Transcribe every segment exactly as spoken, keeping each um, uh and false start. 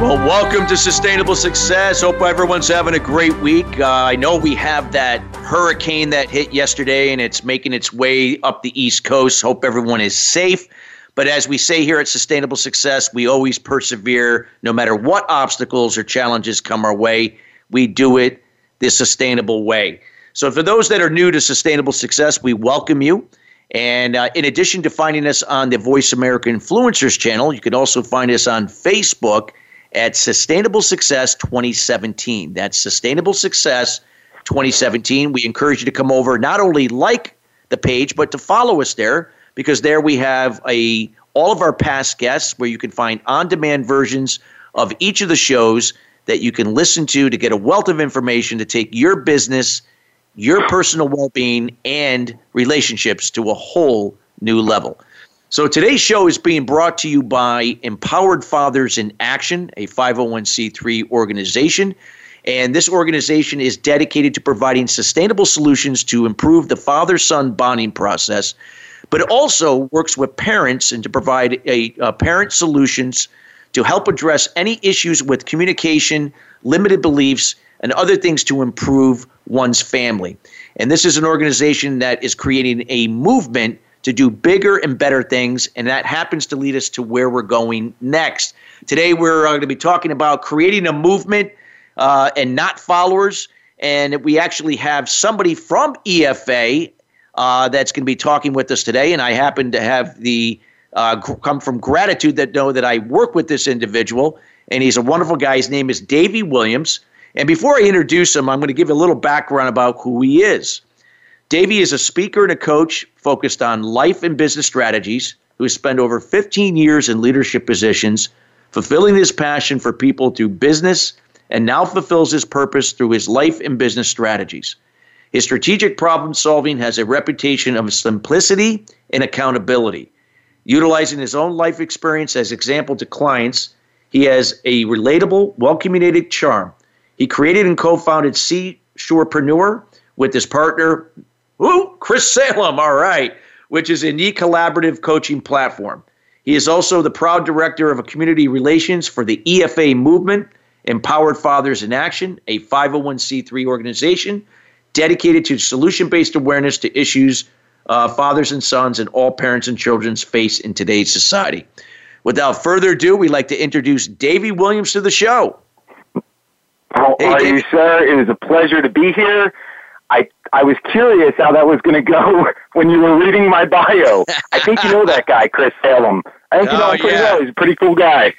Well, welcome to Sustainable Success. Hope everyone's having a great week. Uh, I know we have that hurricane that hit yesterday, and it's making its way up the East Coast. Hope everyone is safe. But as we say here at Sustainable Success, we always persevere no matter what obstacles or challenges come our way. We do it the sustainable way. So for those that are new to Sustainable Success, we welcome you. And uh, in addition to finding us on the Voice America Influencers channel, you can also find us on Facebook at Sustainable Success twenty seventeen. That's Sustainable Success twenty seventeen. We encourage you to come over, not only like the page, but to follow us there, because there we have a all of our past guests where you can find on-demand versions of each of the shows that you can listen to to get a wealth of information to take your business, your personal well-being, and relationships to a whole new level. So today's show is being brought to you by Empowered Fathers in Action, a five oh one c three organization. And this organization is dedicated to providing sustainable solutions to improve the father-son bonding process, but also works with parents and to provide a, a parent solutions to help address any issues with communication, limited beliefs, and other things to improve one's family. And this is an organization that is creating a movement to do bigger and better things, and that happens to lead us to where we're going next. Today, we're going to be talking about creating a movement uh, and not followers, and we actually have somebody from E F A uh, that's going to be talking with us today, and I happen to have the uh, come from gratitude that know that I work with this individual, and he's a wonderful guy. His name is Davey Williams, and before I introduce him, I'm going to give you a little background about who he is. Davey is a speaker and a coach focused on life and business strategies who has spent over fifteen years in leadership positions, fulfilling his passion for people through business, and now fulfills his purpose through his life and business strategies. His strategic problem solving has a reputation of simplicity and accountability. Utilizing his own life experience as example to clients, he has a relatable, well-communicated charm. He created and co-founded Seashorepreneur with his partner, Ooh, Chris Salem, all right, which is a unique collaborative coaching platform. He is also the proud director of community relations for the E F A Movement, Empowered Fathers in Action, a five oh one c three organization dedicated to solution-based awareness to issues uh, fathers and sons and all parents and children face in today's society. Without further ado, we'd like to introduce Davey Williams to the show. How hey, are Davey. You, sir? It is a pleasure to be here. I, I was curious how that was going to go when you were reading my bio. I think you know that guy, Chris Salem. I think oh, you know him pretty yeah. well. He's a pretty cool guy.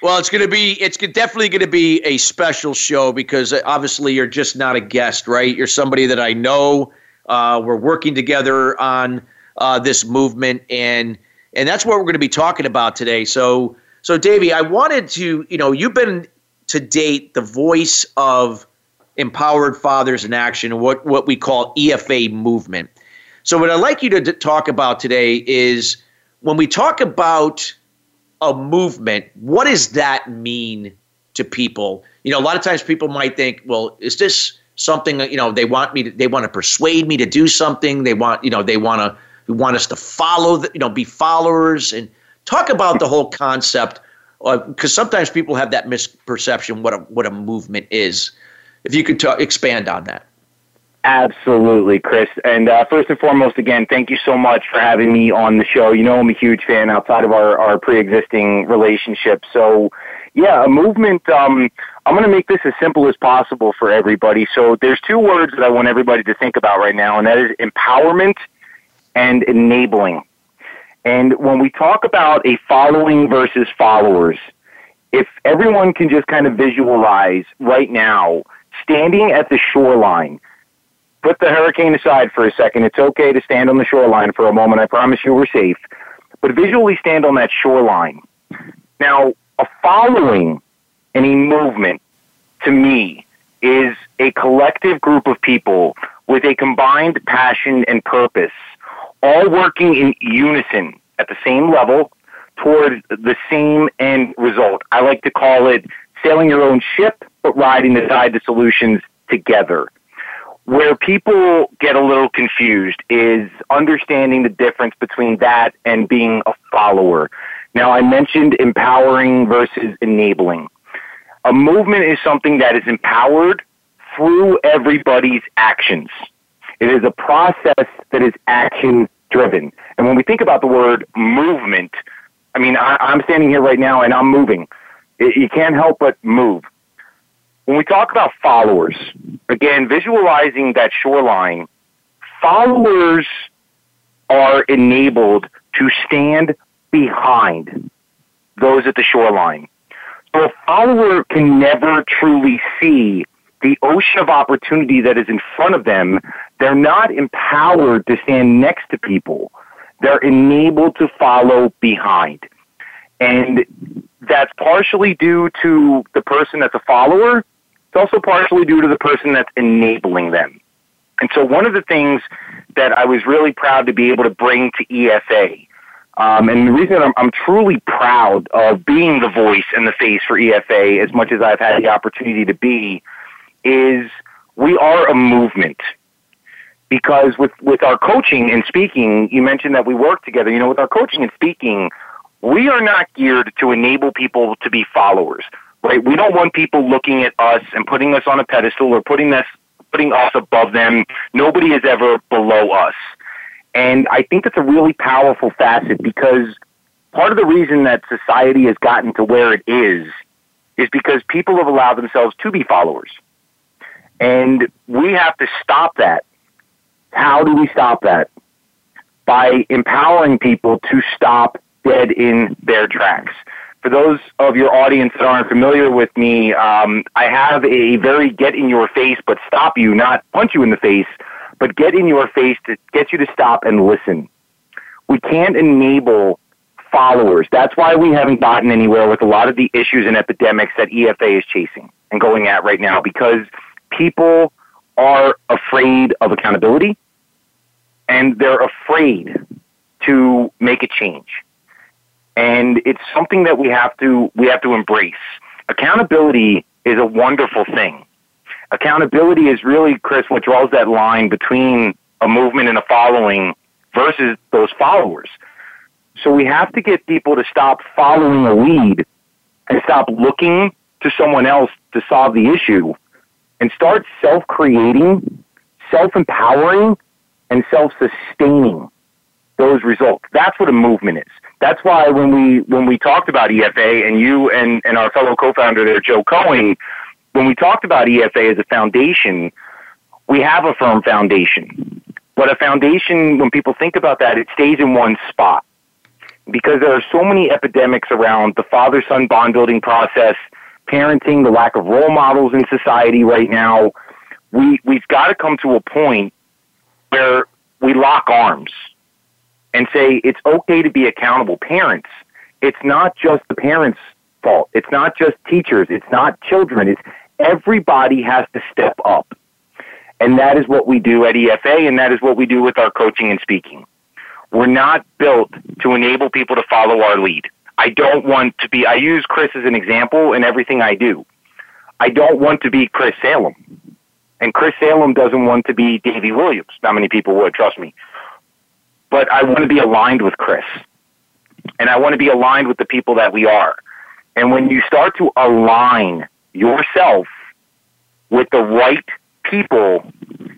Well, it's going to be, it's definitely going to be a special show because obviously you're just not a guest, right? You're somebody that I know. Uh, we're working together on uh, this movement, and and that's what we're going to be talking about today. So, so Davey, I wanted to, you know, you've been to date the voice of Empowered Fathers in Action, what what we call E F A Movement. So what I'd like you to d- talk about today is when we talk about a movement, what does that mean to people? You know, a lot of times people might think, well, is this something that, you know, they want me to, they want to persuade me to do something. They want, you know, they want to, they want us to follow, the, you know, be followers, and talk about the whole concept, because uh, sometimes people have that misperception what a, what a movement is. If you could talk, expand on that. Absolutely, Chris. And uh, first and foremost, again, thank you so much for having me on the show. You know I'm a huge fan outside of our, our pre-existing relationship. So, yeah, a movement, um, I'm going to make this as simple as possible for everybody. So there's two words that I want everybody to think about right now, and that is empowerment and enabling. And when we talk about a following versus followers, if everyone can just kind of visualize right now, standing at the shoreline, put the hurricane aside for a second. It's okay to stand on the shoreline for a moment. I promise you we're safe. But visually stand on that shoreline. Now, a following, any movement, to me, is a collective group of people with a combined passion and purpose, all working in unison at the same level toward the same end result. I like to call it sailing your own ship, but riding the tide to solutions together. Where people get a little confused is understanding the difference between that and being a follower. Now, I mentioned empowering versus enabling. A movement is something that is empowered through everybody's actions. It is a process that is action-driven. And when we think about the word movement, I mean, I, I'm standing here right now and I'm moving. It, you can't help but move. When we talk about followers, again, visualizing that shoreline, followers are enabled to stand behind those at the shoreline. So a follower can never truly see the ocean of opportunity that is in front of them. They're not empowered to stand next to people. They're enabled to follow behind. And that's partially due to the person that's a follower. It's also partially due to the person that's enabling them. And so one of the things that I was really proud to be able to bring to E F A, um, and the reason I'm, I'm truly proud of being the voice and the face for E F A as much as I've had the opportunity to be, is we are a movement. Because with, with our coaching and speaking, you mentioned that we work together. You know, with our coaching and speaking, we are not geared to enable people to be followers, right? We don't want people looking at us and putting us on a pedestal or putting us, putting us above them. Nobody is ever below us. And I think that's a really powerful facet, because part of the reason that society has gotten to where it is is because people have allowed themselves to be followers. And we have to stop that. How do we stop that? By empowering people to stop dead in their tracks. For those of your audience that aren't familiar with me, um, I have a very get in your face, but stop you, not punch you in the face, but get in your face to get you to stop and listen. We can't enable followers. That's why we haven't gotten anywhere with a lot of the issues and epidemics that E F A is chasing and going at right now, because people are afraid of accountability, and they're afraid to make a change. And it's something that we have to we have to embrace. Accountability is a wonderful thing. Accountability is really, Chris, what draws that line between a movement and a following versus those followers. So we have to get people to stop following a lead and stop looking to someone else to solve the issue, and start self-creating, self-empowering, and self-sustaining those results. That's what a movement is. That's why when we when we talked about E F A, and you and, and our fellow co-founder there, Joe Cohen, when we talked about E F A as a foundation, we have a firm foundation. But a foundation, when people think about that, it stays in one spot. Because there are so many epidemics around the father-son bond-building process, parenting, the lack of role models in society right now, we, we've got to come to a point where we lock arms and say it's okay to be accountable parents. It's not just the parents' fault. It's not just teachers. It's not children. It's everybody has to step up. And that is what we do at E F A, and that is what we do with our coaching and speaking. We're not built to enable people to follow our lead. I don't want to be, I use Chris as an example in everything I do. I don't want to be Chris Salem. And Chris Salem doesn't want to be Davey Williams. Not many people would, trust me. But I want to be aligned with Chris. And I want to be aligned with the people that we are. And when you start to align yourself with the right people,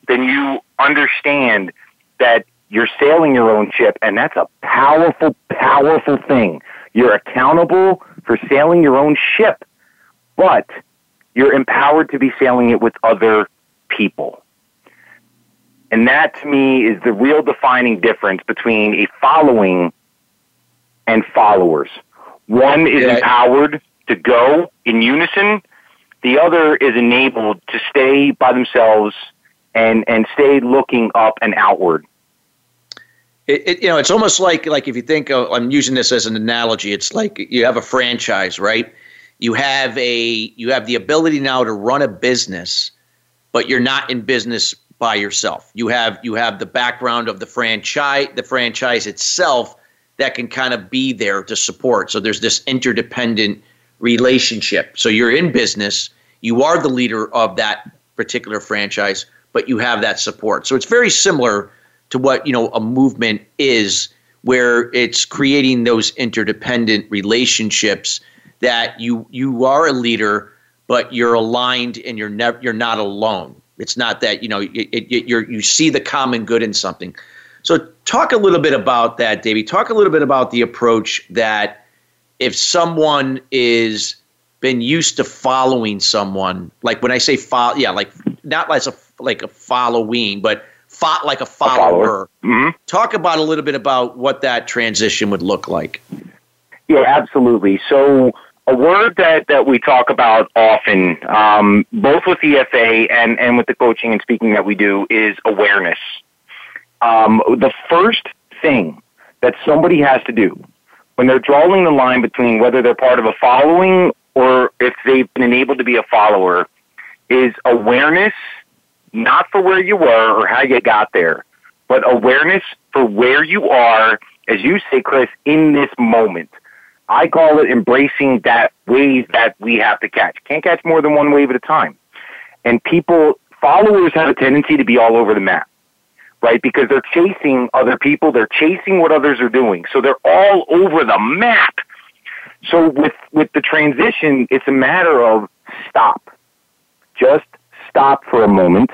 then you understand that you're sailing your own ship. And that's a powerful, powerful thing. You're accountable for sailing your own ship, but you're empowered to be sailing it with other people. And that, to me, is the real defining difference between a following and followers. One is yeah. empowered to go in unison. The other is enabled to stay by themselves and, and stay looking up and outward. It, it, you know, it's almost like like if you think of, I'm using this as an analogy, it's like you have a franchise, right? You have a you have the ability now to run a business but you're not in business by yourself. You have you have the background of the franchise, the franchise itself that can kind of be there to support. So there's this interdependent relationship. So you're in business, you are the leader of that particular franchise, but you have that support. So it's very similar to what, you know, a movement is, where it's creating those interdependent relationships that you you are a leader, but you're aligned and you're never you're not alone. It's not that, you know, it, it, you're you see the common good in something. So talk a little bit about that, Davey. Talk a little bit about the approach that if someone is been used to following someone, like when I say follow, yeah, like not like a like a following, but fo- like a follower. A follower. Mm-hmm. Talk about a little bit about what that transition would look like. Yeah, absolutely. So a word that, that we talk about often, um, both with E F A and, and with the coaching and speaking that we do, is awareness. Um, the first thing that somebody has to do when they're drawing the line between whether they're part of a following or if they've been enabled to be a follower is awareness, not for where you were or how you got there, but awareness for where you are, as you say, Chris, in this moment. I call it embracing that wave that we have to catch. Can't catch more than one wave at a time. And people, followers have a tendency to be all over the map, right? Because they're chasing other people. They're chasing what others are doing. So they're all over the map. So with, with the transition, it's a matter of stop. Just stop for a moment.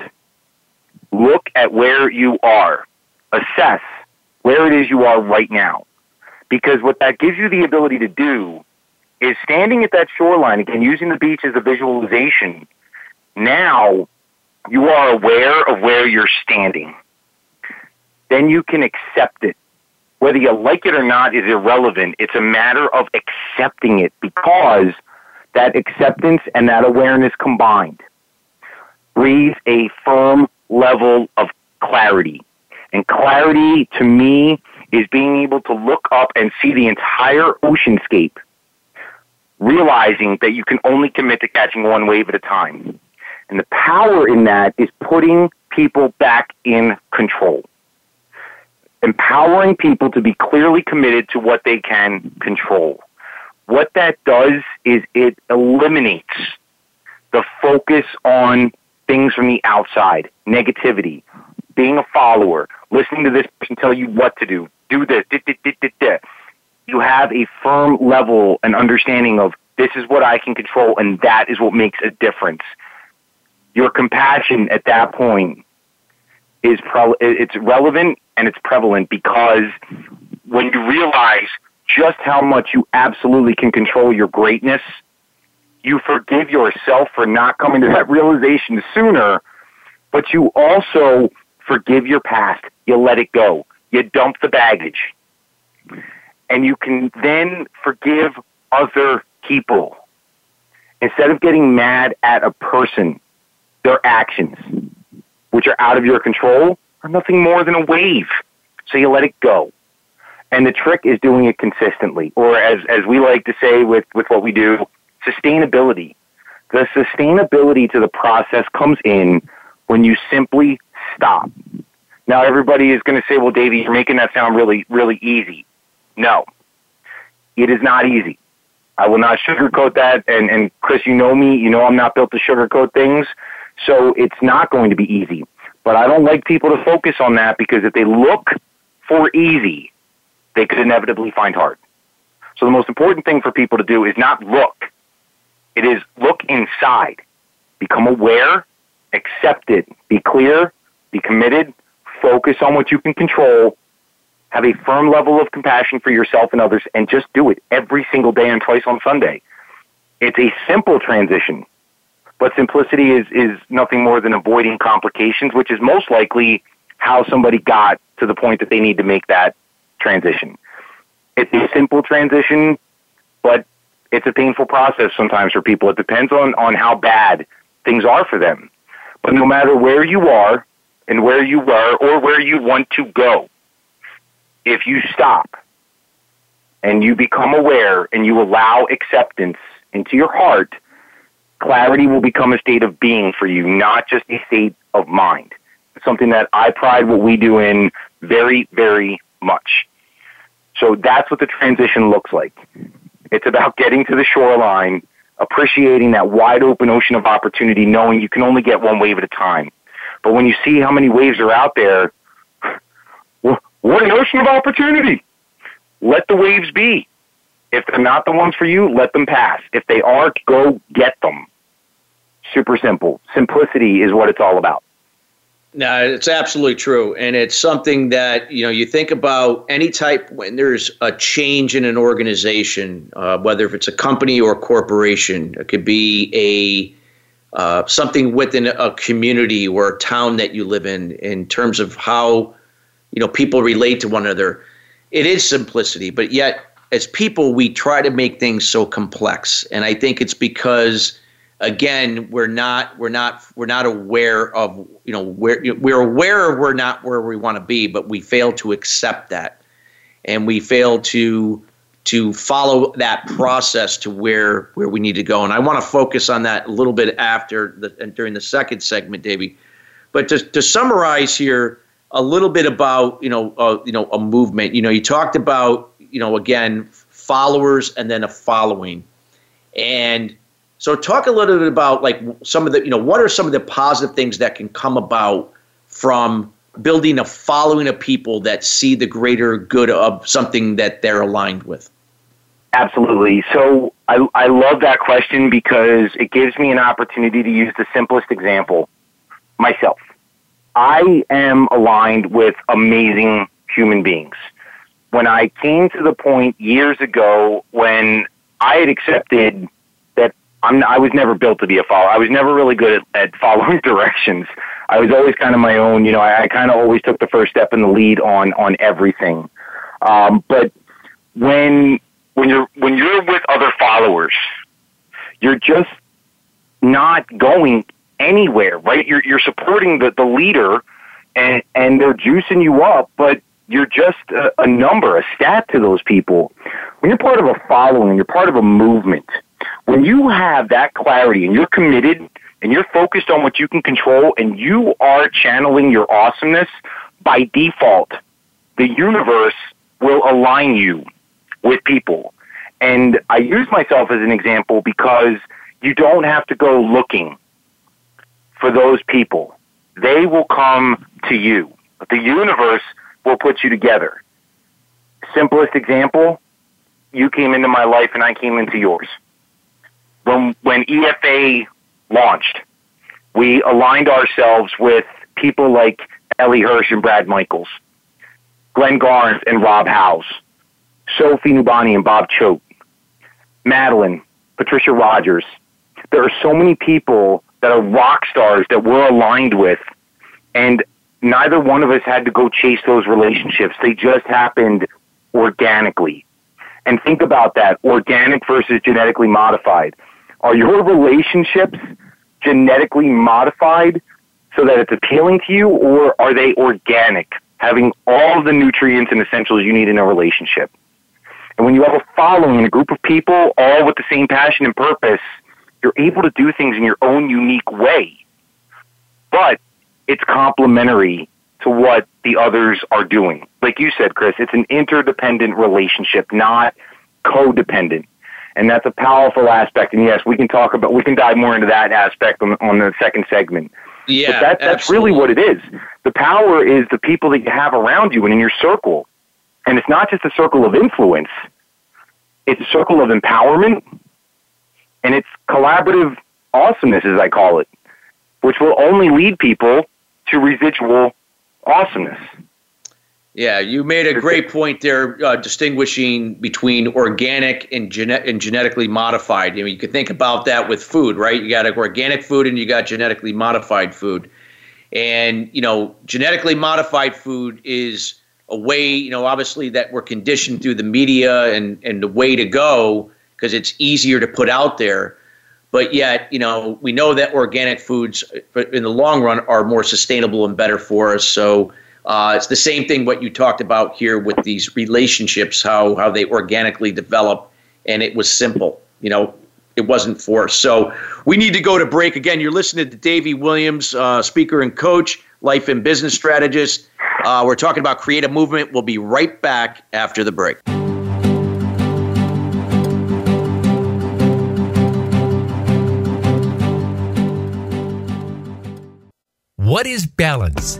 Look at where you are. Assess where it is you are right now. Because what that gives you the ability to do is standing at that shoreline, again, using the beach as a visualization, now you are aware of where you're standing. Then you can accept it. Whether you like it or not is irrelevant. It's a matter of accepting it, because that acceptance and that awareness combined breathes a firm level of clarity. And clarity, to me, is being able to look up and see the entire oceanscape, realizing that you can only commit to catching one wave at a time. And the power in that is putting people back in control, empowering people to be clearly committed to what they can control. What that does is it eliminates the focus on things from the outside, negativity, being a follower, listening to this person tell you what to do, do this, da, da, da, da, da. You have a firm level and understanding of this is what I can control, and that is what makes a difference. Your compassion at that point is pre- it's relevant and it's prevalent, because when you realize just how much you absolutely can control your greatness, you forgive yourself for not coming to that realization sooner, but you also forgive your past. You let it go. You dump the baggage. And you can then forgive other people. Instead of getting mad at a person, their actions, which are out of your control, are nothing more than a wave. So you let it go. And the trick is doing it consistently, or as, as we like to say with, with what we do, sustainability. The sustainability to the process comes in when you simply stop. Now, everybody is going to say, well, Davey, you're making that sound really, really easy. No, it is not easy. I will not sugarcoat that. And, and Chris, you know me, you know I'm not built to sugarcoat things. So it's not going to be easy. But I don't like people to focus on that, because if they look for easy, they could inevitably find hard. So the most important thing for people to do is not look. It is look inside. Become aware, accept it, be clear, be committed, focus on what you can control, have a firm level of compassion for yourself and others, and just do it every single day and twice on Sunday. It's a simple transition, but simplicity is, is nothing more than avoiding complications, which is most likely how somebody got to the point that they need to make that transition. It's a simple transition, but it's a painful process sometimes for people. It depends on, on how bad things are for them. But no matter where you are, and where you were, or where you want to go, if you stop and you become aware and you allow acceptance into your heart, clarity will become a state of being for you, not just a state of mind. It's something that I pride what we do in very, very much. So that's what the transition looks like. It's about getting to the shoreline, appreciating that wide open ocean of opportunity, knowing you can only get one wave at a time. But when you see how many waves are out there, what an ocean of opportunity. Let the waves be. If they're not the ones for you, let them pass. If they are, go get them. Super simple. Simplicity is what it's all about. No, it's absolutely true. And it's something that, you know, you think about any type when there's a change in an organization, uh, whether if it's a company or a corporation, it could be a uh, something within a community or a town that you live in, in terms of how, you know, people relate to one another. It is simplicity, but yet as people, we try to make things so complex. And I think it's because, again, we're not we're not we're not aware of, you know, where we're aware of we're not where we want to be, but we fail to accept that, and we fail to to follow that process to where where we need to go. And I want to focus on that a little bit after the and during the second segment, Davey. But to to summarize here a little bit about, you know, uh, you know, a movement. You know, you talked about, you know, again, followers and then a following, and so talk a little bit about like some of the, you know, what are some of the positive things that can come about from building a following of people that see the greater good of something that they're aligned with? Absolutely. So I, I love that question because it gives me an opportunity to use the simplest example, myself. I am aligned with amazing human beings. When I came to the point years ago when I had accepted I'm, I was never built to be a follower. I was never really good at, at following directions. I was always kind of my own, you know, I, I kind of always took the first step in the lead on, on everything. Um, but when, when you're, when you're with other followers, you're just not going anywhere, right? You're, you're supporting the, the leader and, and they're juicing you up, but you're just a, a number, a stat to those people. When you're part of a following, you're part of a movement. When you have that clarity and you're committed and you're focused on what you can control and you are channeling your awesomeness, by default, the universe will align you with people. And I use myself as an example because you don't have to go looking for those people. They will come to you. The universe will put you together. Simplest example, you came into my life and I came into yours. When, when E F A launched, we aligned ourselves with people like Ellie Hirsch and Brad Michaels, Glenn Garnes and Rob Howes, Sophie Nubani and Bob Choate, Madeline, Patricia Rogers. There are so many people that are rock stars that we're aligned with, and neither one of us had to go chase those relationships. They just happened organically. And think about that, organic versus genetically modified. Are your relationships genetically modified so that it's appealing to you, or are they organic, having all the nutrients and essentials you need in a relationship? And when you have a following, a group of people, all with the same passion and purpose, you're able to do things in your own unique way. But it's complementary to what the others are doing. Like you said, Chris, it's an interdependent relationship, not codependent. And that's a powerful aspect. And yes, we can talk about, we can dive more into that aspect on, on the second segment. Yeah, but that, that's absolutely. Really what it is. The power is the people that you have around you and in your circle. And it's not just a circle of influence. It's a circle of empowerment. And it's collaborative awesomeness, as I call it, which will only lead people to residual awesomeness. Yeah, you made a great point there, uh, distinguishing between organic and, gene- and genetically modified. I mean, you can think about that with food, right? You got organic food and you got genetically modified food. And, you know, genetically modified food is a way, you know, obviously that we're conditioned through the media and, and the way to go because it's easier to put out there. But yet, you know, we know that organic foods in the long run are more sustainable and better for us. So uh, it's the same thing what you talked about here with these relationships, how how they organically develop. And it was simple. You know, it wasn't forced. So we need to go to break. Again, you're listening to Davey Williams, uh, speaker and coach, life and business strategist. Uh, we're talking about Create a Movement. We'll be right back after the break. What is balance?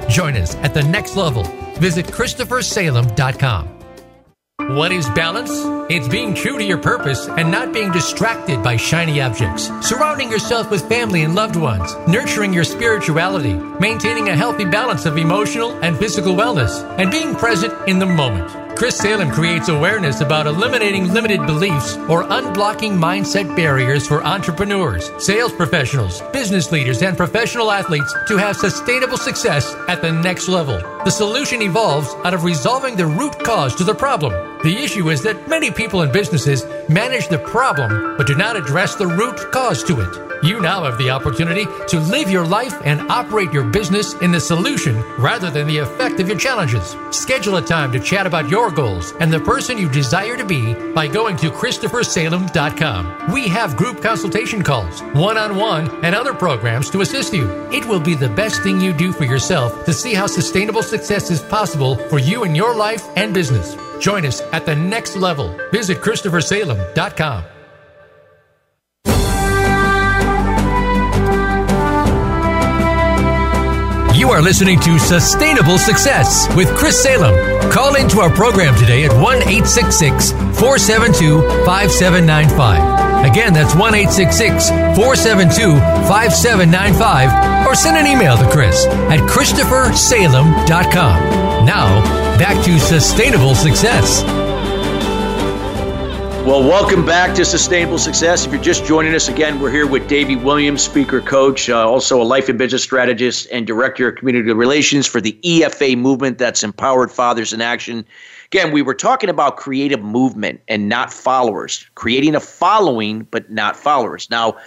Join us at the next level. Visit christopher salem dot com. What is balance? It's being true to your purpose and not being distracted by shiny objects, surrounding yourself with family and loved ones, nurturing your spirituality, maintaining a healthy balance of emotional and physical wellness, and being present in the moment. Chris Salem creates awareness about eliminating limited beliefs or unblocking mindset barriers for entrepreneurs, sales professionals, business leaders, and professional athletes to have sustainable success at the next level. The solution evolves out of resolving the root cause to the problem. The issue is that many people and businesses manage the problem but do not address the root cause to it. You now have the opportunity to live your life and operate your business in the solution rather than the effect of your challenges. Schedule a time to chat about your goals and the person you desire to be by going to christopher salem dot com. We have group consultation calls, one-on-one, and other programs to assist you. It will be the best thing you do for yourself to see how sustainable success is possible for you in your life and business. Join us at the next level. Visit christopher salem dot com. You are listening to Sustainable Success with Chris Salem. Call into our program today at one eight six six, four seven two, five seven nine five. Again, that's one eight six six, four seven two, five seven nine five. Or send an email to Chris at christopher salem dot com. Now, back to Sustainable Success. Well, welcome back to Sustainable Success. If you're just joining us again, we're here with Davey Williams, speaker, coach, uh, also a life and business strategist and director of community relations for the E F A movement. That's Empowered Fathers in Action. Again, we were talking about creative movement and not followers, creating a following but not followers. Now,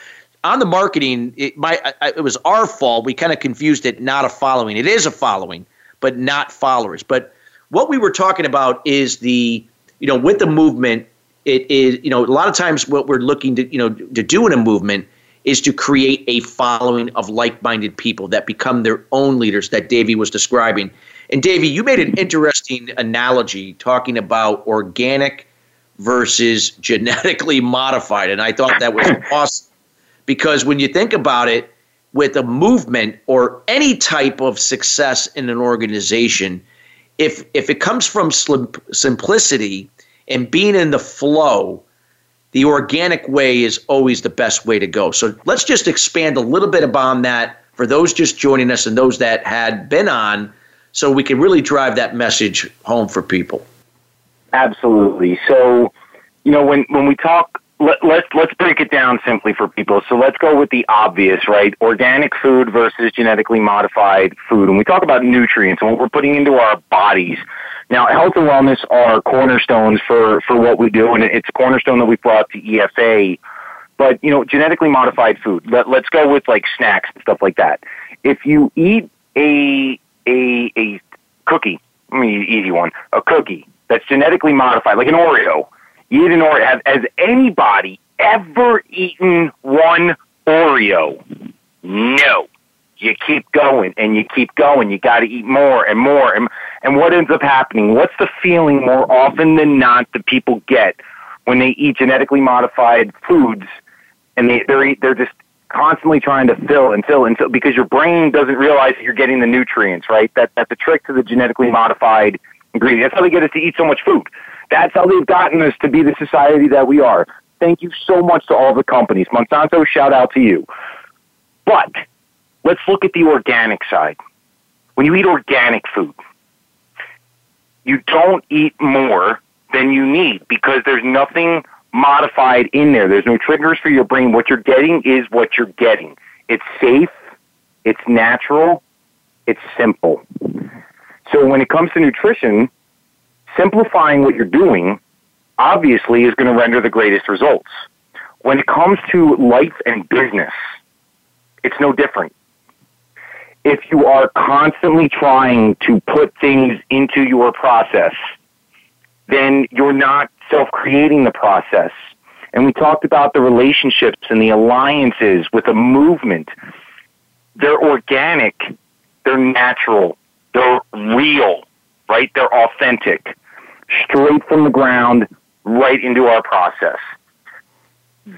on the marketing, it, my, I, it was our fault. We kind of confused it, not a following. It is a following, but not followers. But what we were talking about is the, you know, with the movement, it is, you know, a lot of times what we're looking to, you know, to do in a movement is to create a following of like-minded people that become their own leaders that Davey was describing. And Davey, you made an interesting analogy talking about organic versus genetically modified. And I thought that was awesome because when you think about it, with a movement or any type of success in an organization, If if it comes from simplicity and being in the flow, the organic way is always the best way to go. So let's just expand a little bit upon that for those just joining us and those that had been on so we can really drive that message home for people. Absolutely. So, you know, when, when we talk, let, let, let's break it down simply for people. So let's go with the obvious, right? Organic food versus genetically modified food. And we talk about nutrients and what we're putting into our bodies. Now, health and wellness are cornerstones for, for what we do, and it's a cornerstone that we brought to E F A. But, you know, genetically modified food, let, let's go with, like, snacks and stuff like that. If you eat a, a, a cookie, I mean, easy one, a cookie that's genetically modified, like an Oreo, You didn't know, have, has anybody ever eaten one Oreo? No. You keep going and you keep going. You got to eat more and more. And, and what ends up happening? What's the feeling more often than not that people get when they eat genetically modified foods and they, they're, they're just constantly trying to fill and fill and fill because your brain doesn't realize that you're getting the nutrients, right? That, that's a trick to the genetically modified ingredient. That's how they get us to eat so much food. That's how they've gotten us to be the society that we are. Thank you so much to all the companies. Monsanto, shout out to you. But let's look at the organic side. When you eat organic food, you don't eat more than you need because there's nothing modified in there. There's no triggers for your brain. What you're getting is what you're getting. It's safe. It's natural. It's simple. So when it comes to nutrition, simplifying what you're doing obviously is going to render the greatest results. When it comes to life and business, it's no different. If you are constantly trying to put things into your process, then you're not self-creating the process. And we talked about the relationships and the alliances with a movement. They're organic, they're natural, they're real, right? They're authentic, straight from the ground, right into our process.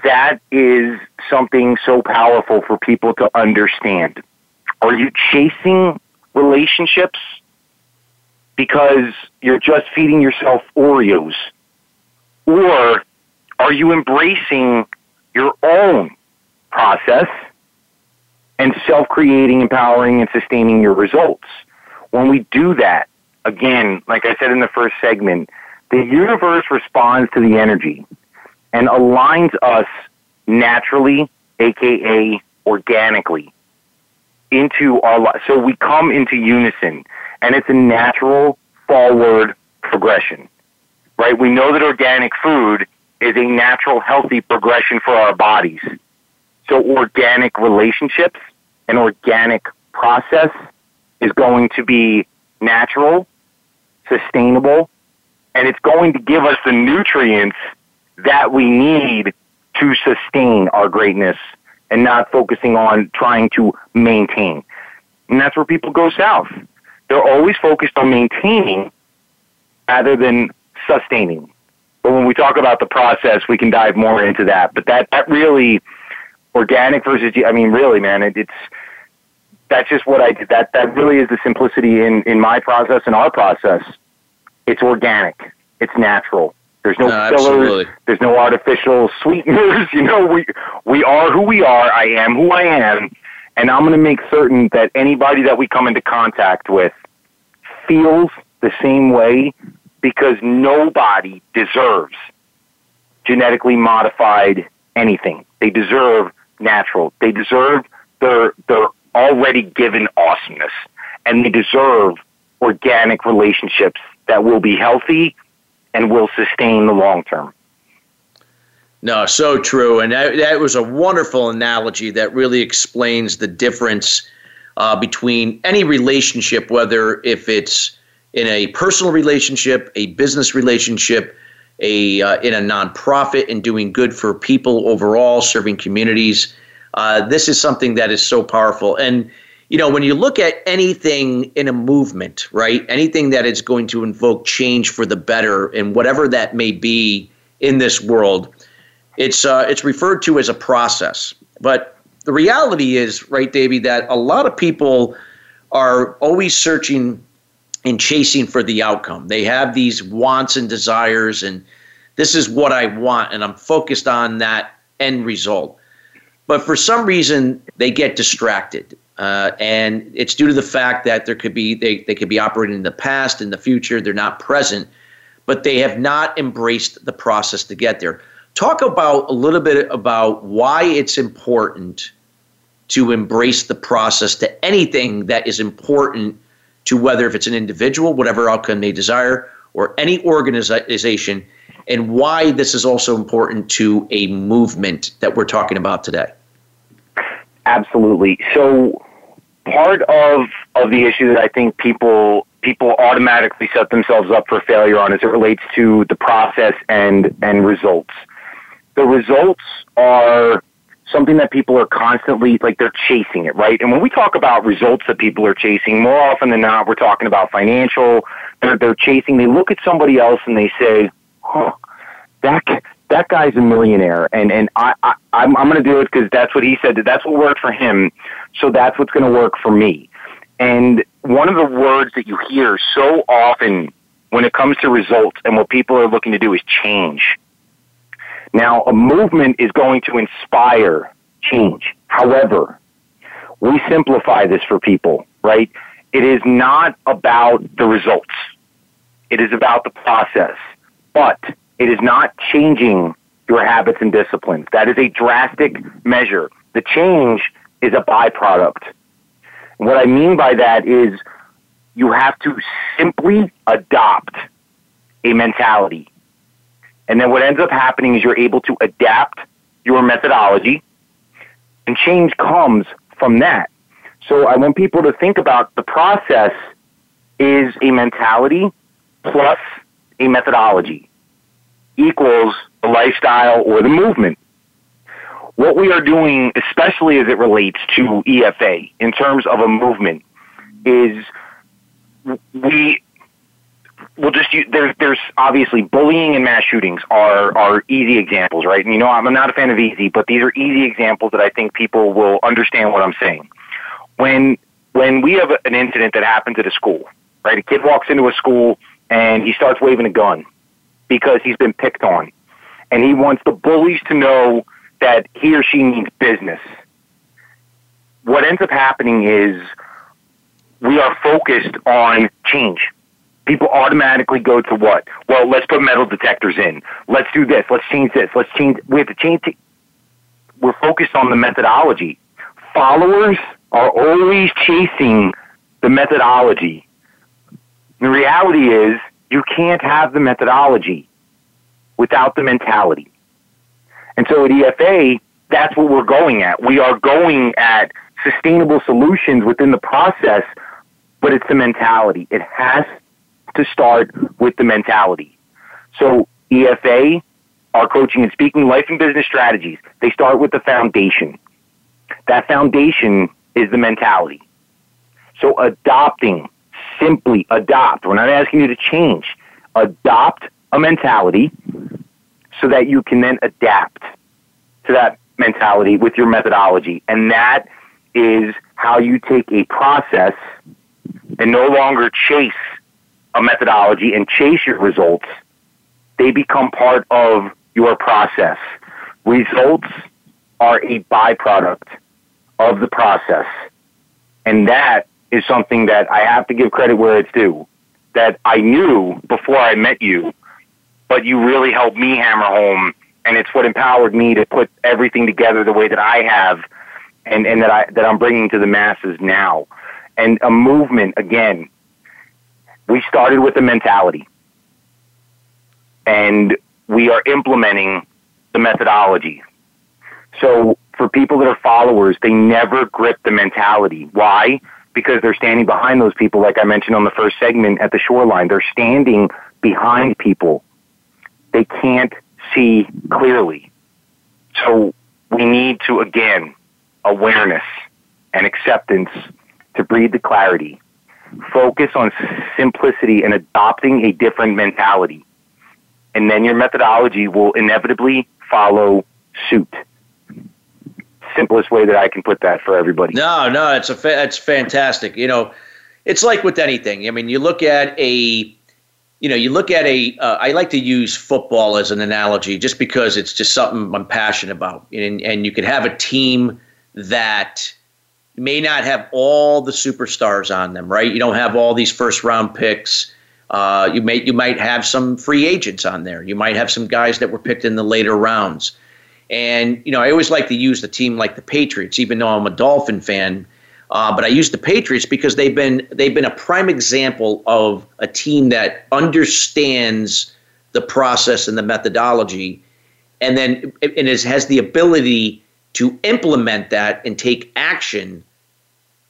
That is something so powerful for people to understand. Are you chasing relationships because you're just feeding yourself Oreos? Or are you embracing your own process and self-creating, empowering, and sustaining your results? When we do that, again, like I said in the first segment, the universe responds to the energy and aligns us naturally, aka organically, into our life. So we come into unison, and it's a natural forward progression, right? We know that organic food is a natural, healthy progression for our bodies. So organic relationships and organic process is going to be natural, sustainable, and it's going to give us the nutrients that we need to sustain our greatness and not focusing on trying to maintain. And that's where people go south. They're always focused on maintaining rather than sustaining. But when we talk about the process, we can dive more into that. But that, that really, organic versus, I mean, really, man, it, it's, that's just what I did. That, that really is the simplicity in, in my process and our process. It's organic. It's natural. There's no, no fillers. Absolutely. There's no artificial sweeteners. You know, we we are who we are. I am who I am. And I'm going to make certain that anybody that we come into contact with feels the same way, because nobody deserves genetically modified anything. They deserve natural. They deserve their, their already given awesomeness. And they deserve organic relationships that will be healthy and will sustain the long term. No, so true. And that, that was a wonderful analogy that really explains the difference uh, between any relationship, whether if it's in a personal relationship, a business relationship, a uh, in a nonprofit, and doing good for people overall, serving communities. Uh, this is something that is so powerful. And you know, when you look at anything in a movement, right, anything that is going to invoke change for the better and whatever that may be in this world, it's uh, it's referred to as a process. But the reality is, right, Davey, that a lot of people are always searching and chasing for the outcome. They have these wants and desires, and this is what I want, and I'm focused on that end result. But for some reason, they get distracted. Uh, and it's due to the fact that there could be they, they could be operating in the past, in the future, they're not present, but they have not embraced the process to get there. Talk about a little bit about why it's important to embrace the process to anything that is important to, whether if it's an individual, whatever outcome they desire, or any organization, and why this is also important to a movement that we're talking about today. Absolutely. So part of, of the issue that I think people people automatically set themselves up for failure on as it relates to the process and, and results. The results are something that people are constantly, like they're chasing it, right? And when we talk about results that people are chasing, more often than not, we're talking about financial. They're, they're chasing. They look at somebody else and they say, huh, that, that guy's a millionaire, and, and I, I, I'm, I'm going to do it because that's what he said, that that's what worked for him, so that's what's going to work for me. And one of the words that you hear so often when it comes to results and what people are looking to do is change. Now, a movement is going to inspire change. However, we simplify this for people, right? It is not about the results. It is about the process. But it is not changing your habits and disciplines. That is a drastic measure. The change is a byproduct. And what I mean by that is you have to simply adopt a mentality. And then what ends up happening is you're able to adapt your methodology, and change comes from that. So I want people to think about the process is a mentality plus a methodology equals the lifestyle or the movement. What we are doing, especially as it relates to E F A in terms of a movement, is we will just use, there's, there's obviously bullying and mass shootings are, are easy examples, right? And you know, I'm not a fan of easy, but these are easy examples that I think people will understand what I'm saying. When, when we have an incident that happens at a school, right? A kid walks into a school and he starts waving a gun because he's been picked on, and he wants the bullies to know that he or she means business. What ends up happening is we are focused on change. People automatically go to what? Well, let's put metal detectors in. Let's do this. Let's change this. Let's change. We have to change. T- We're focused on the methodology. Followers are always chasing the methodology. The reality is you can't have the methodology without the mentality. And so at E F A, that's what we're going at. We are going at sustainable solutions within the process, but it's the mentality. It has to start with the mentality. So E F A, our coaching and speaking, life and business strategies, they start with the foundation. That foundation is the mentality. So adopting, simply adopt. We're not asking you to change. Adopt a mentality so that you can then adapt to that mentality with your methodology. And that is how you take a process and no longer chase a methodology and chase your results. They become part of your process. Results are a byproduct of the process. And that is something that I have to give credit where it's due, that I knew before I met you, but you really helped me hammer home, and it's what empowered me to put everything together the way that I have, and, and that, I, that I'm bringing to the masses now. And a movement, again, we started with a mentality, and we are implementing the methodology. So for people that are followers, they never grip the mentality. Why? Because they're standing behind those people, like I mentioned on the first segment at the shoreline. They're standing behind people. They can't see clearly. So we need to, again, awareness and acceptance to breed the clarity. Focus on simplicity and adopting a different mentality. And then your methodology will inevitably follow suit. Simplest way that I can put that for everybody. No, no, it's a fa- it's fantastic. You know, it's like with anything. I mean, you look at a You know, you look at a, uh, I like to use football as an analogy just because it's just something I'm passionate about. And, and you can have a team that may not have all the superstars on them, right? You don't have all these first round picks. Uh, you may, you might have some free agents on there. You might have some guys that were picked in the later rounds. And, you know, I always like to use the team like the Patriots, even though I'm a Dolphin fan. Uh, but I use the Patriots because they've been they've been a prime example of a team that understands the process and the methodology, and then and is, has the ability to implement that and take action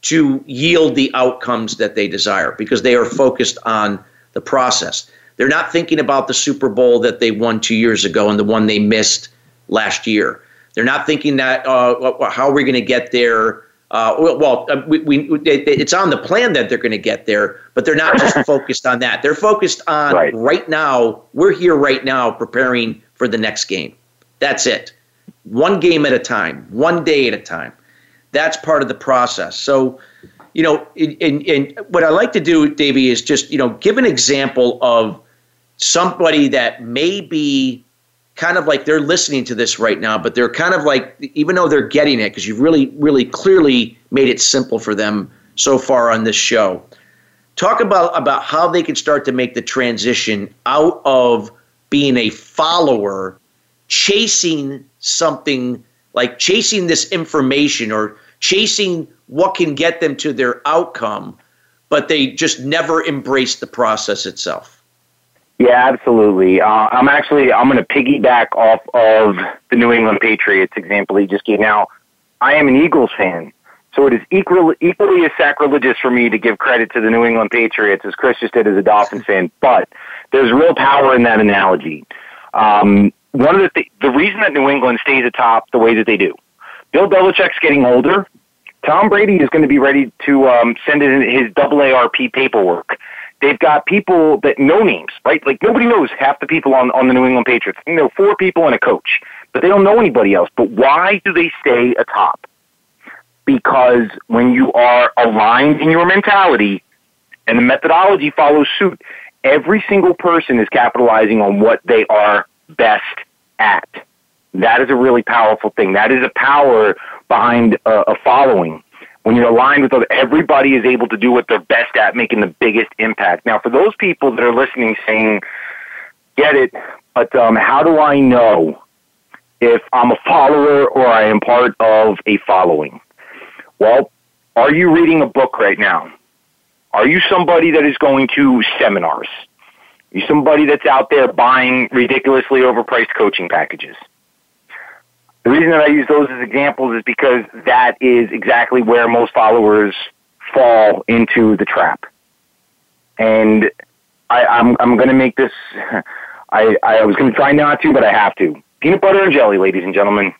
to yield the outcomes that they desire because they are focused on the process. They're not thinking about the Super Bowl that they won two years ago and the one they missed last year. They're not thinking that uh, how are we going to get there. Uh, well, we, we, it's on the plan that they're going to get there, but they're not just focused on that. They're focused on right. right now. We're here right now preparing for the next game. That's it. One game at a time, one day at a time. That's part of the process. So, you know, and, and what I like to do, Davey, is just, you know, give an example of somebody that may be kind of like they're listening to this right now, but they're kind of like, even though they're getting it, because you've really, really clearly made it simple for them so far on this show. Talk about, about how they can start to make the transition out of being a follower, chasing something, like chasing this information or chasing what can get them to their outcome, but they just never embrace the process itself. Yeah, absolutely. Uh, I'm actually, I'm going to piggyback off of the New England Patriots example he just gave. Now, I am an Eagles fan. So it is equal, equally as sacrilegious for me to give credit to the New England Patriots as Chris just did as a Dolphins fan, but there's real power in that analogy. Um, one of the th- the reason that New England stays atop the way that they do, Bill Belichick's getting older. Tom Brady is going to be ready to um, send in his A A R P paperwork. They've got people that know names, right? Like nobody knows half the people on, on the New England Patriots. You know, four people and a coach, but they don't know anybody else. But why do they stay atop? Because when you are aligned in your mentality and the methodology follows suit, every single person is capitalizing on what they are best at. That is a really powerful thing. That is a power behind a, a following. When you're aligned with other, everybody is able to do what they're best at, making the biggest impact. Now, for those people that are listening saying, get it, but um, how do I know if I'm a follower or I am part of a following? Well, are you reading a book right now? Are you somebody that is going to seminars? Are you somebody that's out there buying ridiculously overpriced coaching packages? The reason that I use those as examples is because that is exactly where most followers fall into the trap. And I, I'm, I'm going to make this, I, I was going to try not to, but I have to. Peanut butter and jelly, ladies and gentlemen.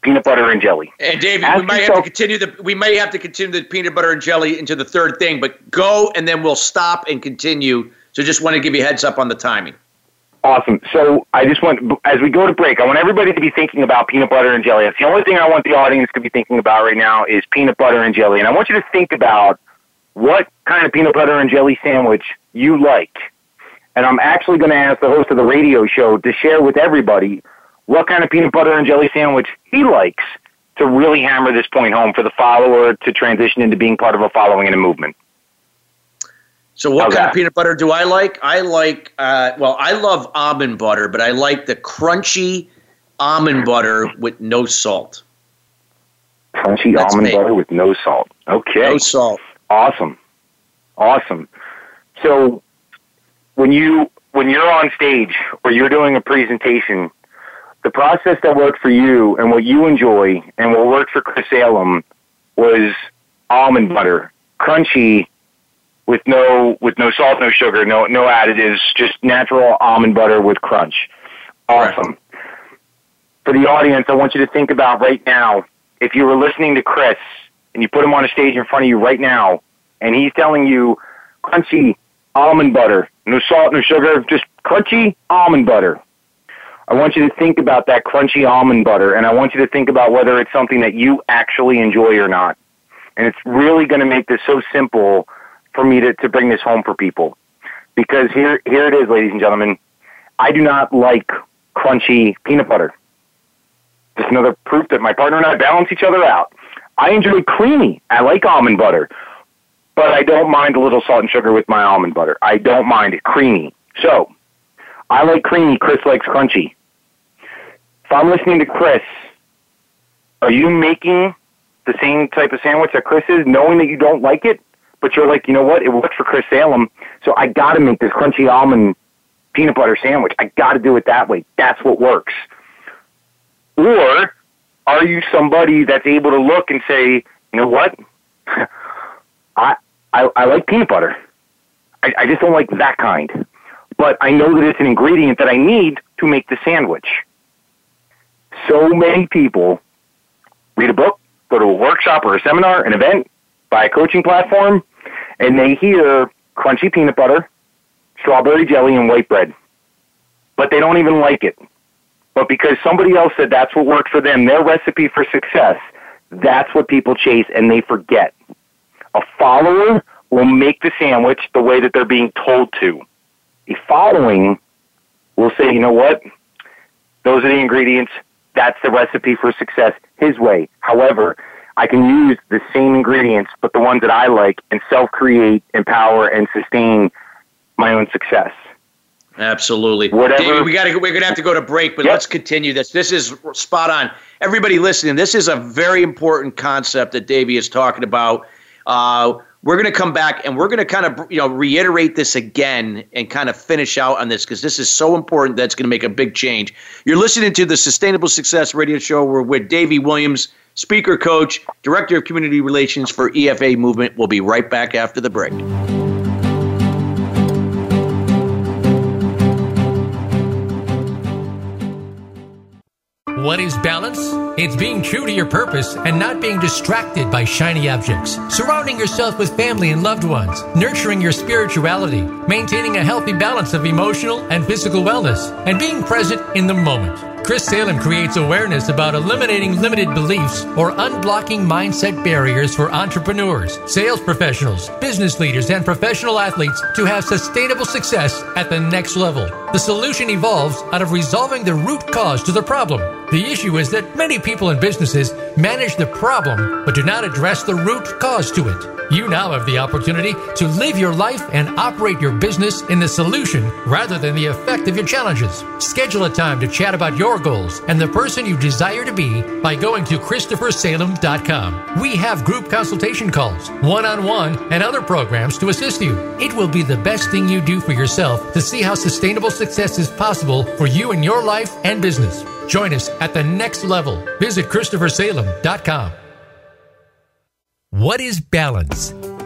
Peanut butter and jelly. And Davey, we might yourself, have to continue the we may have to continue the peanut butter and jelly into the third thing, but go and then we'll stop and continue. So just want to give you a heads up on the timing. Awesome. So I just want, as we go to break, I want everybody to be thinking about peanut butter and jelly. That's the only thing I want the audience to be thinking about right now is peanut butter and jelly. And I want you to think about what kind of peanut butter and jelly sandwich you like. And I'm actually going to ask the host of the radio show to share with everybody what kind of peanut butter and jelly sandwich he likes to really hammer this point home for the follower to transition into being part of a following and a movement. So what How's kind that? of peanut butter do I like? I like, uh, well, I love almond butter, but I like the crunchy almond butter with no salt. Crunchy That's almond me. butter with no salt. Okay. No salt. Awesome. Awesome. So when you, when you're on stage or you're doing a presentation, the process that worked for you and what you enjoy and what worked for Chris Salem was almond butter, crunchy, with no with no salt, no sugar, no no additives, just natural almond butter with crunch. Awesome. Right. For the audience, I want you to think about right now, if you were listening to Chris and you put him on a stage in front of you right now, and he's telling you crunchy almond butter, no salt, no sugar, just crunchy almond butter. I want you to think about that crunchy almond butter, and I want you to think about whether it's something that you actually enjoy or not. And it's really going to make this so simple for me to, to bring this home for people. Because here, here it is, ladies and gentlemen. I do not like crunchy peanut butter. Just another proof that my partner and I balance each other out. I enjoy creamy. I like almond butter. But I don't mind a little salt and sugar with my almond butter. I don't mind it creamy. So, I like creamy. Chris likes crunchy. If I'm listening to Chris, are you making the same type of sandwich that Chris is, knowing that you don't like it, but you're like, you know what, it worked for Chris Salem, so I got to make this crunchy almond peanut butter sandwich. I got to do it that way. That's what works. Or are you somebody that's able to look and say, you know what, I, I I like peanut butter. I, I just don't like that kind. But I know that it's an ingredient that I need to make the sandwich. So many people read a book, go to a workshop or a seminar, an event, buy a coaching platform, and they hear crunchy peanut butter, strawberry jelly, and white bread. But they don't even like it. but because somebody else said that's what worked for them, their recipe for success, that's what people chase, and they forget. A follower will make the sandwich the way that they're being told to. A following will say, you know what? Those are the ingredients. That's the recipe for success, his way. However, I can use the same ingredients, but the ones that I like, and self-create, empower, and sustain my own success. Absolutely. Whatever. David, we gotta, we're going to have to go to break, but yep. Let's continue this. This is spot on. Everybody listening, this is a very important concept that Davey is talking about. Uh, we're going to come back and we're going to kind of, you know, reiterate this again and kind of finish out on this because this is so important. That's going to make a big change. You're listening to the Sustainable Success Radio Show. We're with Davey Williams, speaker, coach, director of community relations for E F A Movement. We'll be right back after the break. What is balance? It's being true to your purpose and not being distracted by shiny objects. Surrounding yourself with family and loved ones. Nurturing your spirituality. Maintaining a healthy balance of emotional and physical wellness. And being present in the moment. Chris Salem creates awareness about eliminating limited beliefs or unblocking mindset barriers for entrepreneurs, sales professionals, business leaders, and professional athletes to have sustainable success at the next level. The solution evolves out of resolving the root cause to the problem. The issue is that many people and businesses manage the problem but do not address the root cause to it. You now have the opportunity to live your life and operate your business in the solution rather than the effect of your challenges. Schedule a time to chat about your goals and the person you desire to be by going to christopher salem dot com. We have group consultation calls, one-on-one, and other programs to assist you. It will be the best thing you do for yourself to see how sustainable success is possible for you in your life and business. Join us at the next level. Visit christopher salem dot com. What is balance?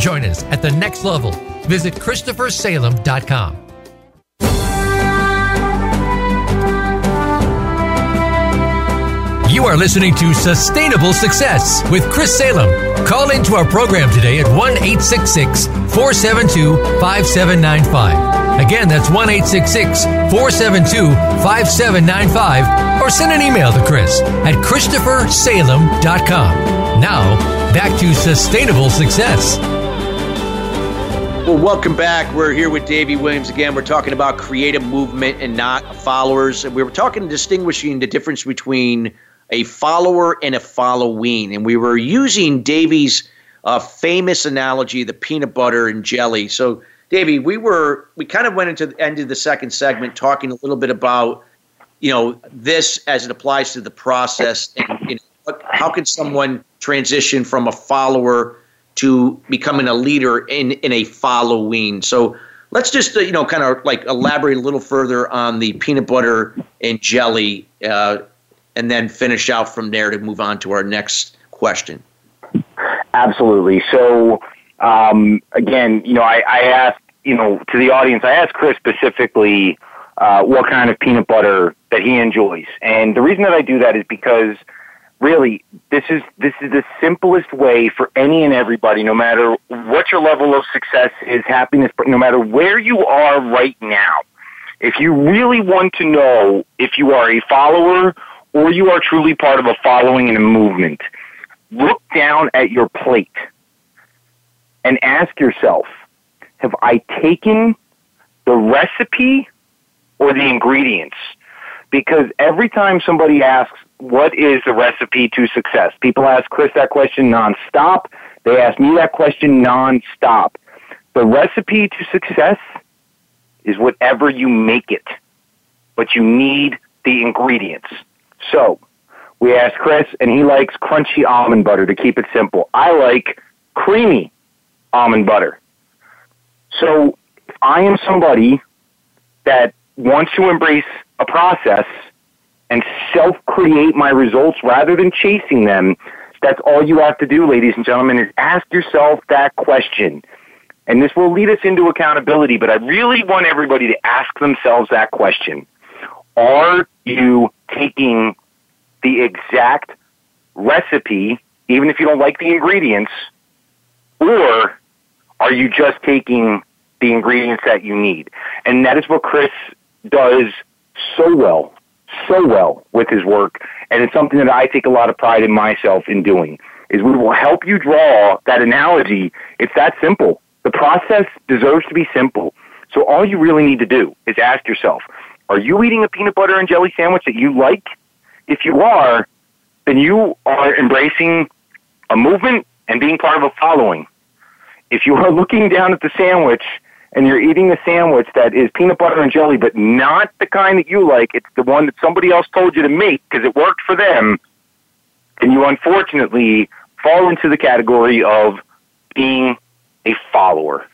Join us at the next level. Visit christopher salem dot com. You are listening to Sustainable Success with Chris Salem. Call into our program today at one eight six six, four seven two, five seven nine five. Again, that's one eight six six, four seven two, five seven nine five. Or send an email to Chris at christopher salem dot com. Now, back to Sustainable Success. Well, welcome back. We're here with Davey Williams again. We're talking about creative movement and not followers. And we were talking distinguishing the difference between a follower and a following. And we were using Davey's uh, famous analogy, the peanut butter and jelly. So, Davey, we were we kind of went into the end of the second segment talking a little bit about, you know, this as it applies to the process and, you know, what, how can someone transition from a follower to becoming a leader in, in a following. So let's just, you know, kind of like elaborate a little further on the peanut butter and jelly uh, and then finish out from there to move on to our next question. Absolutely. So, um, again, you know, I, I asked, you know, to the audience, I asked Chris specifically uh, what kind of peanut butter that he enjoys. And the reason that I do that is because really, this is this is the simplest way for any and everybody, no matter what your level of success is, happiness, but no matter where you are right now, if you really want to know if you are a follower or you are truly part of a following and a movement, look down at your plate and ask yourself, have I taken the recipe or the ingredients? Because every time somebody asks, what is the recipe to success? People ask Chris that question nonstop. They ask me that question nonstop. The recipe to success is whatever you make it, but you need the ingredients. So we asked Chris, and he likes crunchy almond butter, to keep it simple. I like creamy almond butter. So if I am somebody that wants to embrace a process and self-create my results rather than chasing them, that's all you have to do, ladies and gentlemen, is ask yourself that question. And this will lead us into accountability, but I really want everybody to ask themselves that question. Are you taking the exact recipe, even if you don't like the ingredients, or are you just taking the ingredients that you need? And that is what Chris does so well, so well with his work, and it's something that I take a lot of pride in myself in doing, is we will help you draw that analogy. It's that simple. The process deserves to be simple. So all you really need to do is ask yourself, are you eating a peanut butter and jelly sandwich that you like? If you are, then you are embracing a movement and being part of a following. If you are looking down at the sandwich and you're eating a sandwich that is peanut butter and jelly, but not the kind that you like, it's the one that somebody else told you to make because it worked for them, then you unfortunately fall into the category of being a follower.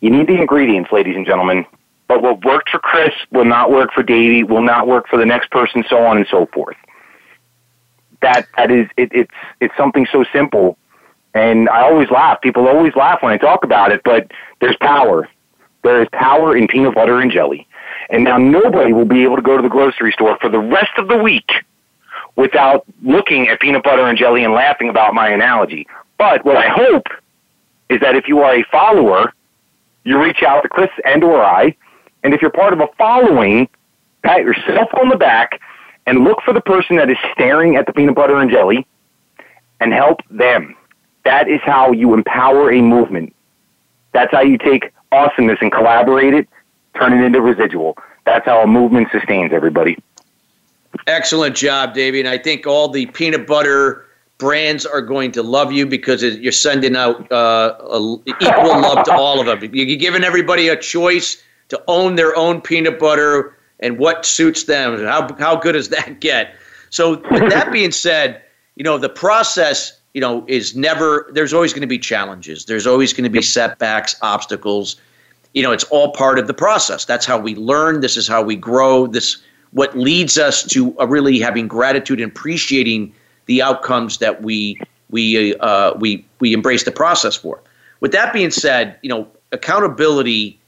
You need the ingredients, ladies and gentlemen, but what worked for Chris will not work for Davey, will not work for the next person, so on and so forth. That that is it, it's it's something so simple, and I always laugh. People always laugh when I talk about it, but there's power. There is power in peanut butter and jelly. And now nobody will be able to go to the grocery store for the rest of the week without looking at peanut butter and jelly and laughing about my analogy. But what I hope is that if you are a follower, you reach out to Chris and or I, and if you're part of a following, pat yourself on the back and look for the person that is staring at the peanut butter and jelly and help them. That is how you empower a movement. That's how you take awesomeness and collaborate it, turn it into residual. That's how a movement sustains everybody. Excellent job, Davey, and I think all the peanut butter brands are going to love you because you're sending out uh, a, equal love to all of them. You're giving everybody a choice to own their own peanut butter and what suits them. How how good does that get? So with that being said, you know, the process, you know, is never, there's always going to be challenges. There's always going to be setbacks, obstacles. You know, it's all part of the process. That's how we learn. This is how we grow. This what leads us to really having gratitude and appreciating the outcomes that we we uh, we we embrace the process for. With that being said, you know, accountability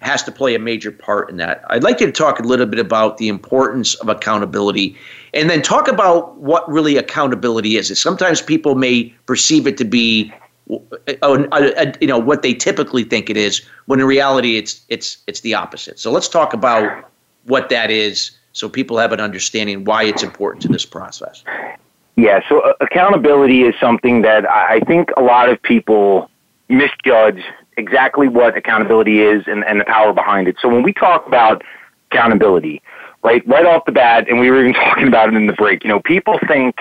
has to play a major part in that. I'd like you to talk a little bit about the importance of accountability, and then talk about what really accountability is. Sometimes people may perceive it to be, you know, what they typically think it is, when in reality it's it's it's the opposite. So let's talk about what that is, so people have an understanding why it's important to this process. Yeah, so uh, accountability is something that I think a lot of people misjudge exactly what accountability is and, and the power behind it. So when we talk about accountability, right, right off the bat, and we were even talking about it in the break, you know, people think,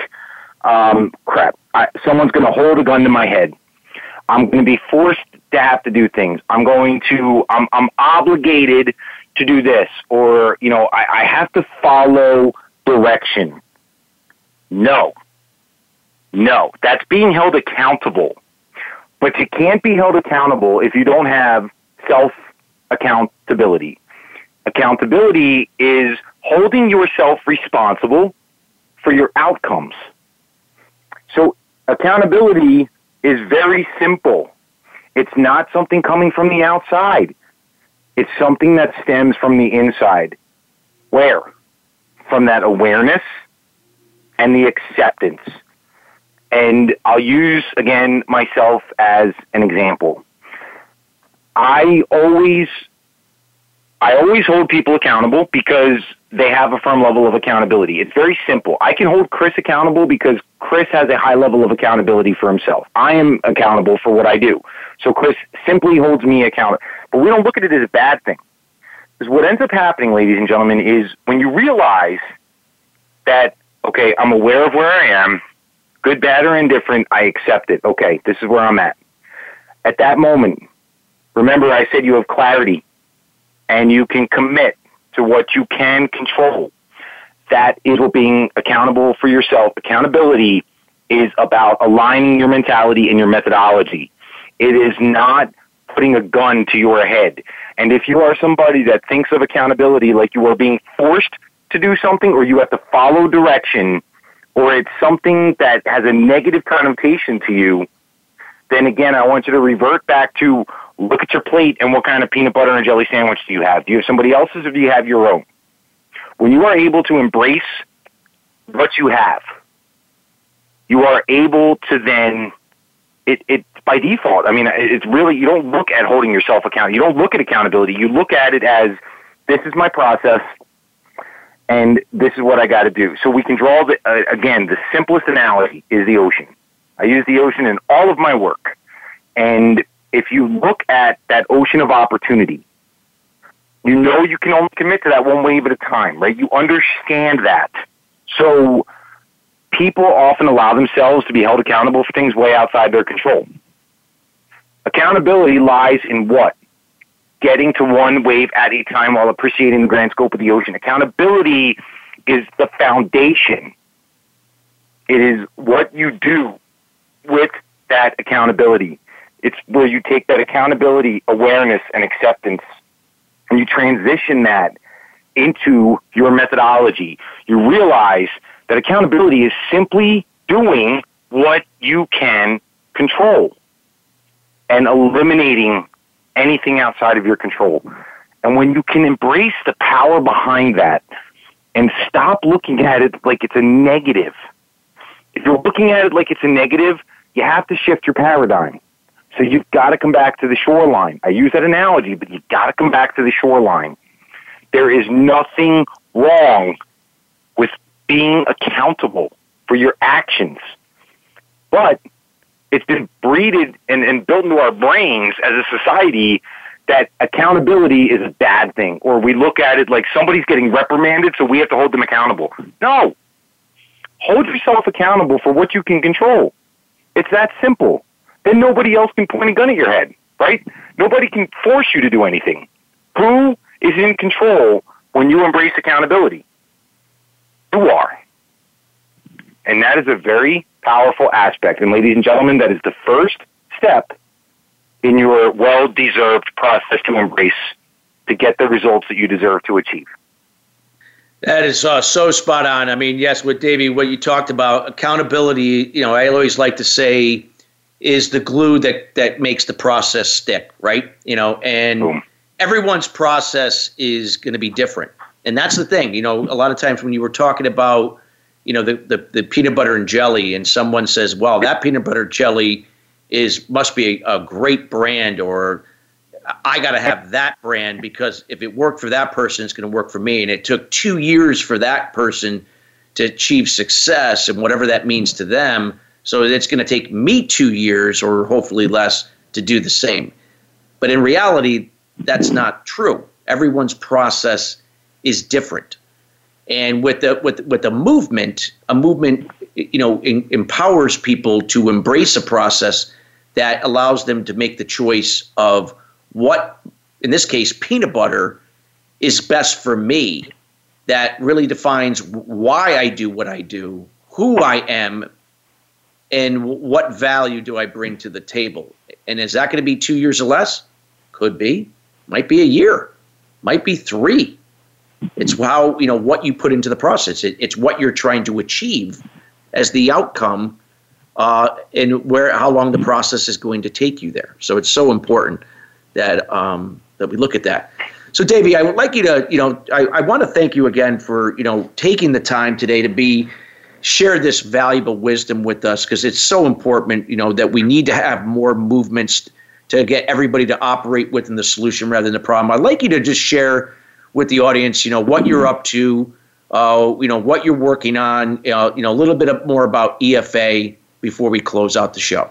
um, crap, I, someone's going to hold a gun to my head. I'm going to be forced to have to do things. I'm going to, I'm, I'm obligated to do this, or, you know, I, I have to follow direction. No. No, that's being held accountable. But you can't be held accountable if you don't have self-accountability. Accountability is holding yourself responsible for your outcomes. So accountability is very simple. It's not something coming from the outside. It's something that stems from the inside. Where? From that awareness and the acceptance. And I'll use, again, myself as an example. I always I always hold people accountable because they have a firm level of accountability. It's very simple. I can hold Chris accountable because Chris has a high level of accountability for himself. I am accountable for what I do. So Chris simply holds me accountable. But we don't look at it as a bad thing. Because what ends up happening, ladies and gentlemen, is when you realize that okay, I'm aware of where I am, good, bad, or indifferent, I accept it. Okay, this is where I'm at. At that moment, remember I said you have clarity, and you can commit to what you can control. That is what being accountable for yourself. Accountability is about aligning your mentality and your methodology. It is not putting a gun to your head. And if you are somebody that thinks of accountability like you are being forced to do something, or you have to follow direction, or it's something that has a negative connotation to you, then again, I want you to revert back to look at your plate and what kind of peanut butter and jelly sandwich do you have? Do you have somebody else's or do you have your own? When you are able to embrace what you have, you are able to then, it, it by default, I mean, it's really, you don't look at holding yourself accountable. You don't look at accountability. You look at it as, this is my process, and this is what I got to do. So we can draw, the, uh, again, the simplest analogy is the ocean. I use the ocean in all of my work. And if you look at that ocean of opportunity, you know you can only commit to that one wave at a time, right? You understand that. So people often allow themselves to be held accountable for things way outside their control. Accountability lies in what? Getting to one wave at a time while appreciating the grand scope of the ocean. Accountability is the foundation. It is what you do with that accountability. It's where you take that accountability, awareness, and acceptance, and you transition that into your methodology. You realize that accountability is simply doing what you can control and eliminating anything outside of your control. And when you can embrace the power behind that and stop looking at it like it's a negative, if you're looking at it like it's a negative, you have to shift your paradigm. So you've got to come back to the shoreline. I use that analogy, but you've got to come back to the shoreline. There is nothing wrong with being accountable for your actions, but it's been breeded and, and built into our brains as a society that accountability is a bad thing, or we look at it like somebody's getting reprimanded, so we have to hold them accountable. No. Hold yourself accountable for what you can control. It's that simple. Then nobody else can point a gun at your head, right? Nobody can force you to do anything. Who is in control when you embrace accountability? You are. And that is a very powerful aspect. And ladies and gentlemen, that is the first step in your well-deserved process to embrace, to get the results that you deserve to achieve. That is uh, so spot on. I mean, yes, with Davey, what you talked about, accountability, you know, I always like to say is the glue that, that makes the process stick, right? You know, and Boom. Everyone's process is going to be different. And that's the thing, you know, a lot of times when you were talking about, you know, the, the, the peanut butter and jelly, and someone says, well, that peanut butter jelly is must be a, a great brand, or I got to have that brand because if it worked for that person, it's going to work for me. And it took two years for that person to achieve success and whatever that means to them. So it's going to take me two years or hopefully less to do the same. But in reality, that's not true. Everyone's process is different. And with the with with the movement, a movement, you know, in, empowers people to embrace a process that allows them to make the choice of what, in this case, peanut butter is best for me. That really defines why I do what I do, who I am, and what value do I bring to the table. And is that going to be two years or less? Could be. Might be a year. Might be three. It's how, you know, what you put into the process. It, it's what you're trying to achieve as the outcome, uh, and where how long the process is going to take you there. So it's so important that um, that we look at that. So, Davey, I would like you to, you know, I, I want to thank you again for, you know, taking the time today to be share this valuable wisdom with us, because it's so important, you know, that we need to have more movements to get everybody to operate within the solution rather than the problem. I'd like you to just share with the audience, you know, what you're up to, uh, you know, what you're working on, uh, you know, a little bit more about E F A before we close out the show.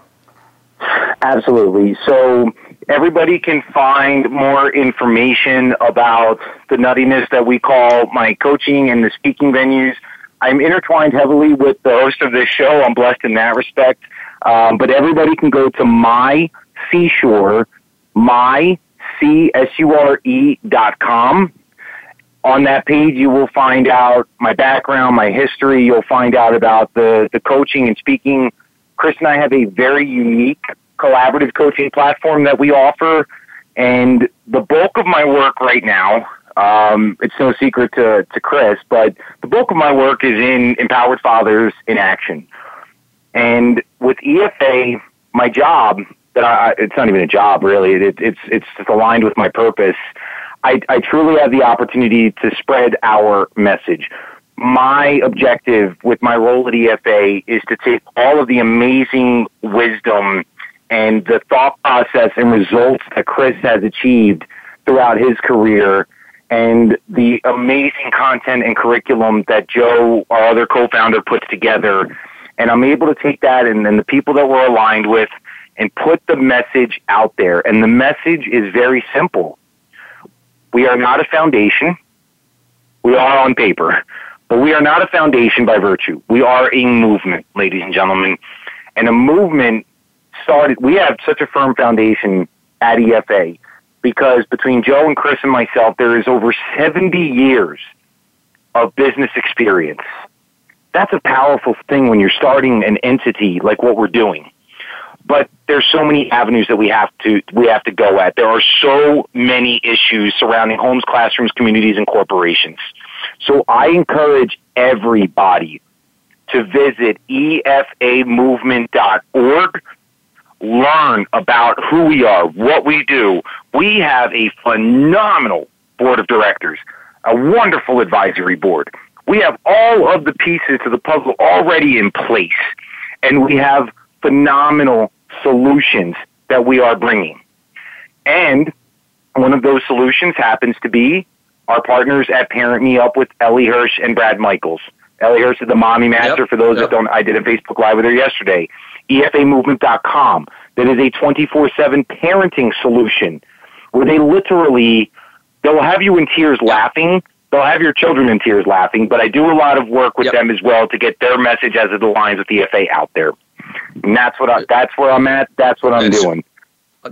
Absolutely. So everybody can find more information about the nuttiness that we call my coaching and the speaking venues. I'm intertwined heavily with the host of this show. I'm blessed in that respect. Um, but everybody can go to my Seashore, my C S U R E dot com. On that page, you will find out my background, my history. You'll find out about the, the coaching and speaking. Chris and I have a very unique collaborative coaching platform that we offer. And the bulk of my work right now, um, it's no secret to, to Chris, but the bulk of my work is in Empowered Fathers in Action. And with E F A, my job, that I, it's not even a job really, it, it's, it's just aligned with my purpose. I, I truly have the opportunity to spread our message. My objective with my role at E F A is to take all of the amazing wisdom and the thought process and results that Chris has achieved throughout his career and the amazing content and curriculum that Joe, our other co-founder, puts together. And I'm able to take that and, and the people that we're aligned with and put the message out there. And the message is very simple. We are not a foundation. We are on paper. But we are not a foundation by virtue. We are a movement, ladies and gentlemen. And a movement started, we have such a firm foundation at E F A because between Joe and Chris and myself, there is over seventy years of business experience. That's a powerful thing when you're starting an entity like what we're doing. But there's so many avenues that we have to we have to go at. There are so many issues surrounding homes, classrooms, communities, and corporations. So I encourage everybody to visit E F A movement dot org, learn about who we are, what we do. We have a phenomenal board of directors, a wonderful advisory board. We have all of the pieces to the puzzle already in place, and we have phenomenal solutions that we are bringing. And one of those solutions happens to be our partners at Parent Me Up with Ellie Hirsch and Brad Michaels. Ellie Hirsch is the mommy master. Yep, for those yep. that don't, I did a Facebook Live with her yesterday. E F A movement dot com. That is a twenty-four seven parenting solution where they literally, they'll have you in tears laughing. They'll have your children in tears laughing, but I do a lot of work with yep. them as well to get their message as it aligns with E F A out there. And that's what I, that's where I'm at. That's what I'm doing.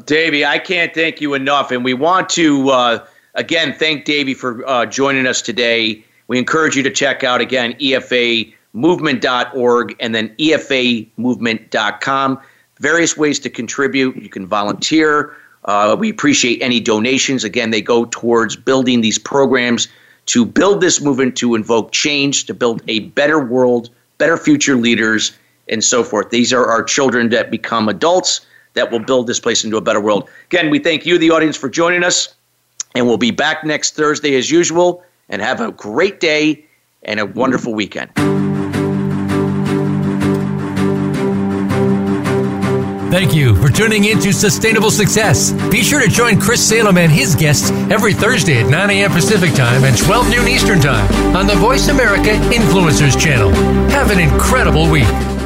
Davey, I can't thank you enough. And we want to, uh, again, thank Davey for uh, joining us today. We encourage you to check out, again, E F A movement dot org and then E F A movement dot com. Various ways to contribute. You can volunteer. Uh, we appreciate any donations. Again, they go towards building these programs to build this movement, to invoke change, to build a better world, better future leaders, and so forth. These are our children that become adults that will build this place into a better world. Again, we thank you, the audience, for joining us, and we'll be back next Thursday as usual, and have a great day and a wonderful weekend. Thank you for tuning in to Sustainable Success. Be sure to join Chris Salem and his guests every Thursday at nine a.m. Pacific Time and twelve noon Eastern Time on the Voice America Influencers channel. Have an incredible week.